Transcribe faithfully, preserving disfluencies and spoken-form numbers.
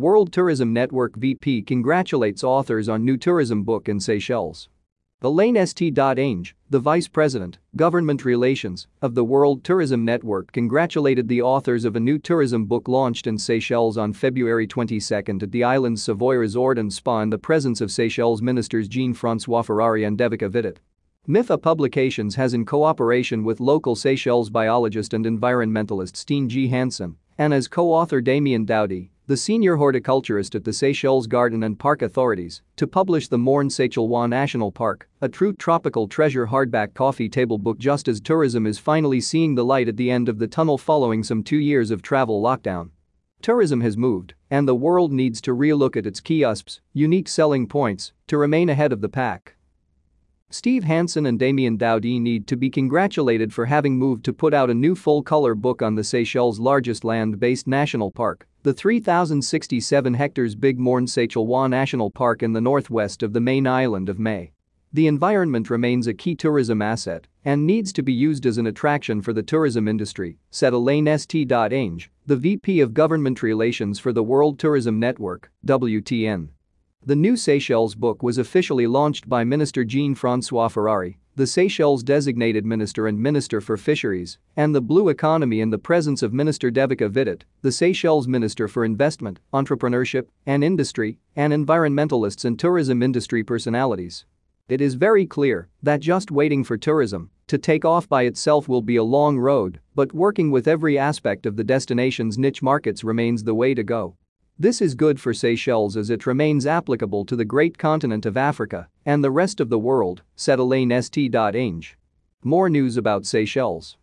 World Tourism Network V P congratulates authors on new tourism book in Seychelles. Elaine Saint Ange, the Vice President, Government Relations, of the World Tourism Network congratulated the authors of a new tourism book launched in Seychelles on February twenty-second at the island's Savoy Resort and Spa in the presence of Seychelles Ministers Jean-François Ferrari and Devika Vidit. MIFA Publications has, in cooperation with local Seychelles biologist and environmentalist Steen G. Hansen and his co-author Damien Dowdy, the senior horticulturist at the Seychelles Garden and Park Authorities, to publish the Morne Seychellois National Park, a true tropical treasure hardback coffee table book just as tourism is finally seeing the light at the end of the tunnel following some two years of travel lockdown. Tourism has moved, and the world needs to relook at its kiosks, unique selling points, to remain ahead of the pack. Steve Hansen and Damien Dowdy need to be congratulated for having moved to put out a new full-color book on the Seychelles' largest land-based national park, the three thousand sixty-seven hectares big Morne Seychellois National Park in the northwest of the main island of May. The environment remains a key tourism asset and needs to be used as an attraction for the tourism industry, said Elaine Saint Ange, the V P of Government Relations for the World Tourism Network, W T N. The new Seychelles book was officially launched by Minister Jean-François Ferrari, the Seychelles designated minister and minister for fisheries and the blue economy, in the presence of Minister Devika Vidit, the Seychelles minister for investment, entrepreneurship and industry, and environmentalists and tourism industry personalities. It is very clear that just waiting for tourism to take off by itself will be a long road, but working with every aspect of the destination's niche markets remains the way to go. This is good for Seychelles as it remains applicable to the great continent of Africa and the rest of the world, said Elaine Saint Ange. More news about Seychelles.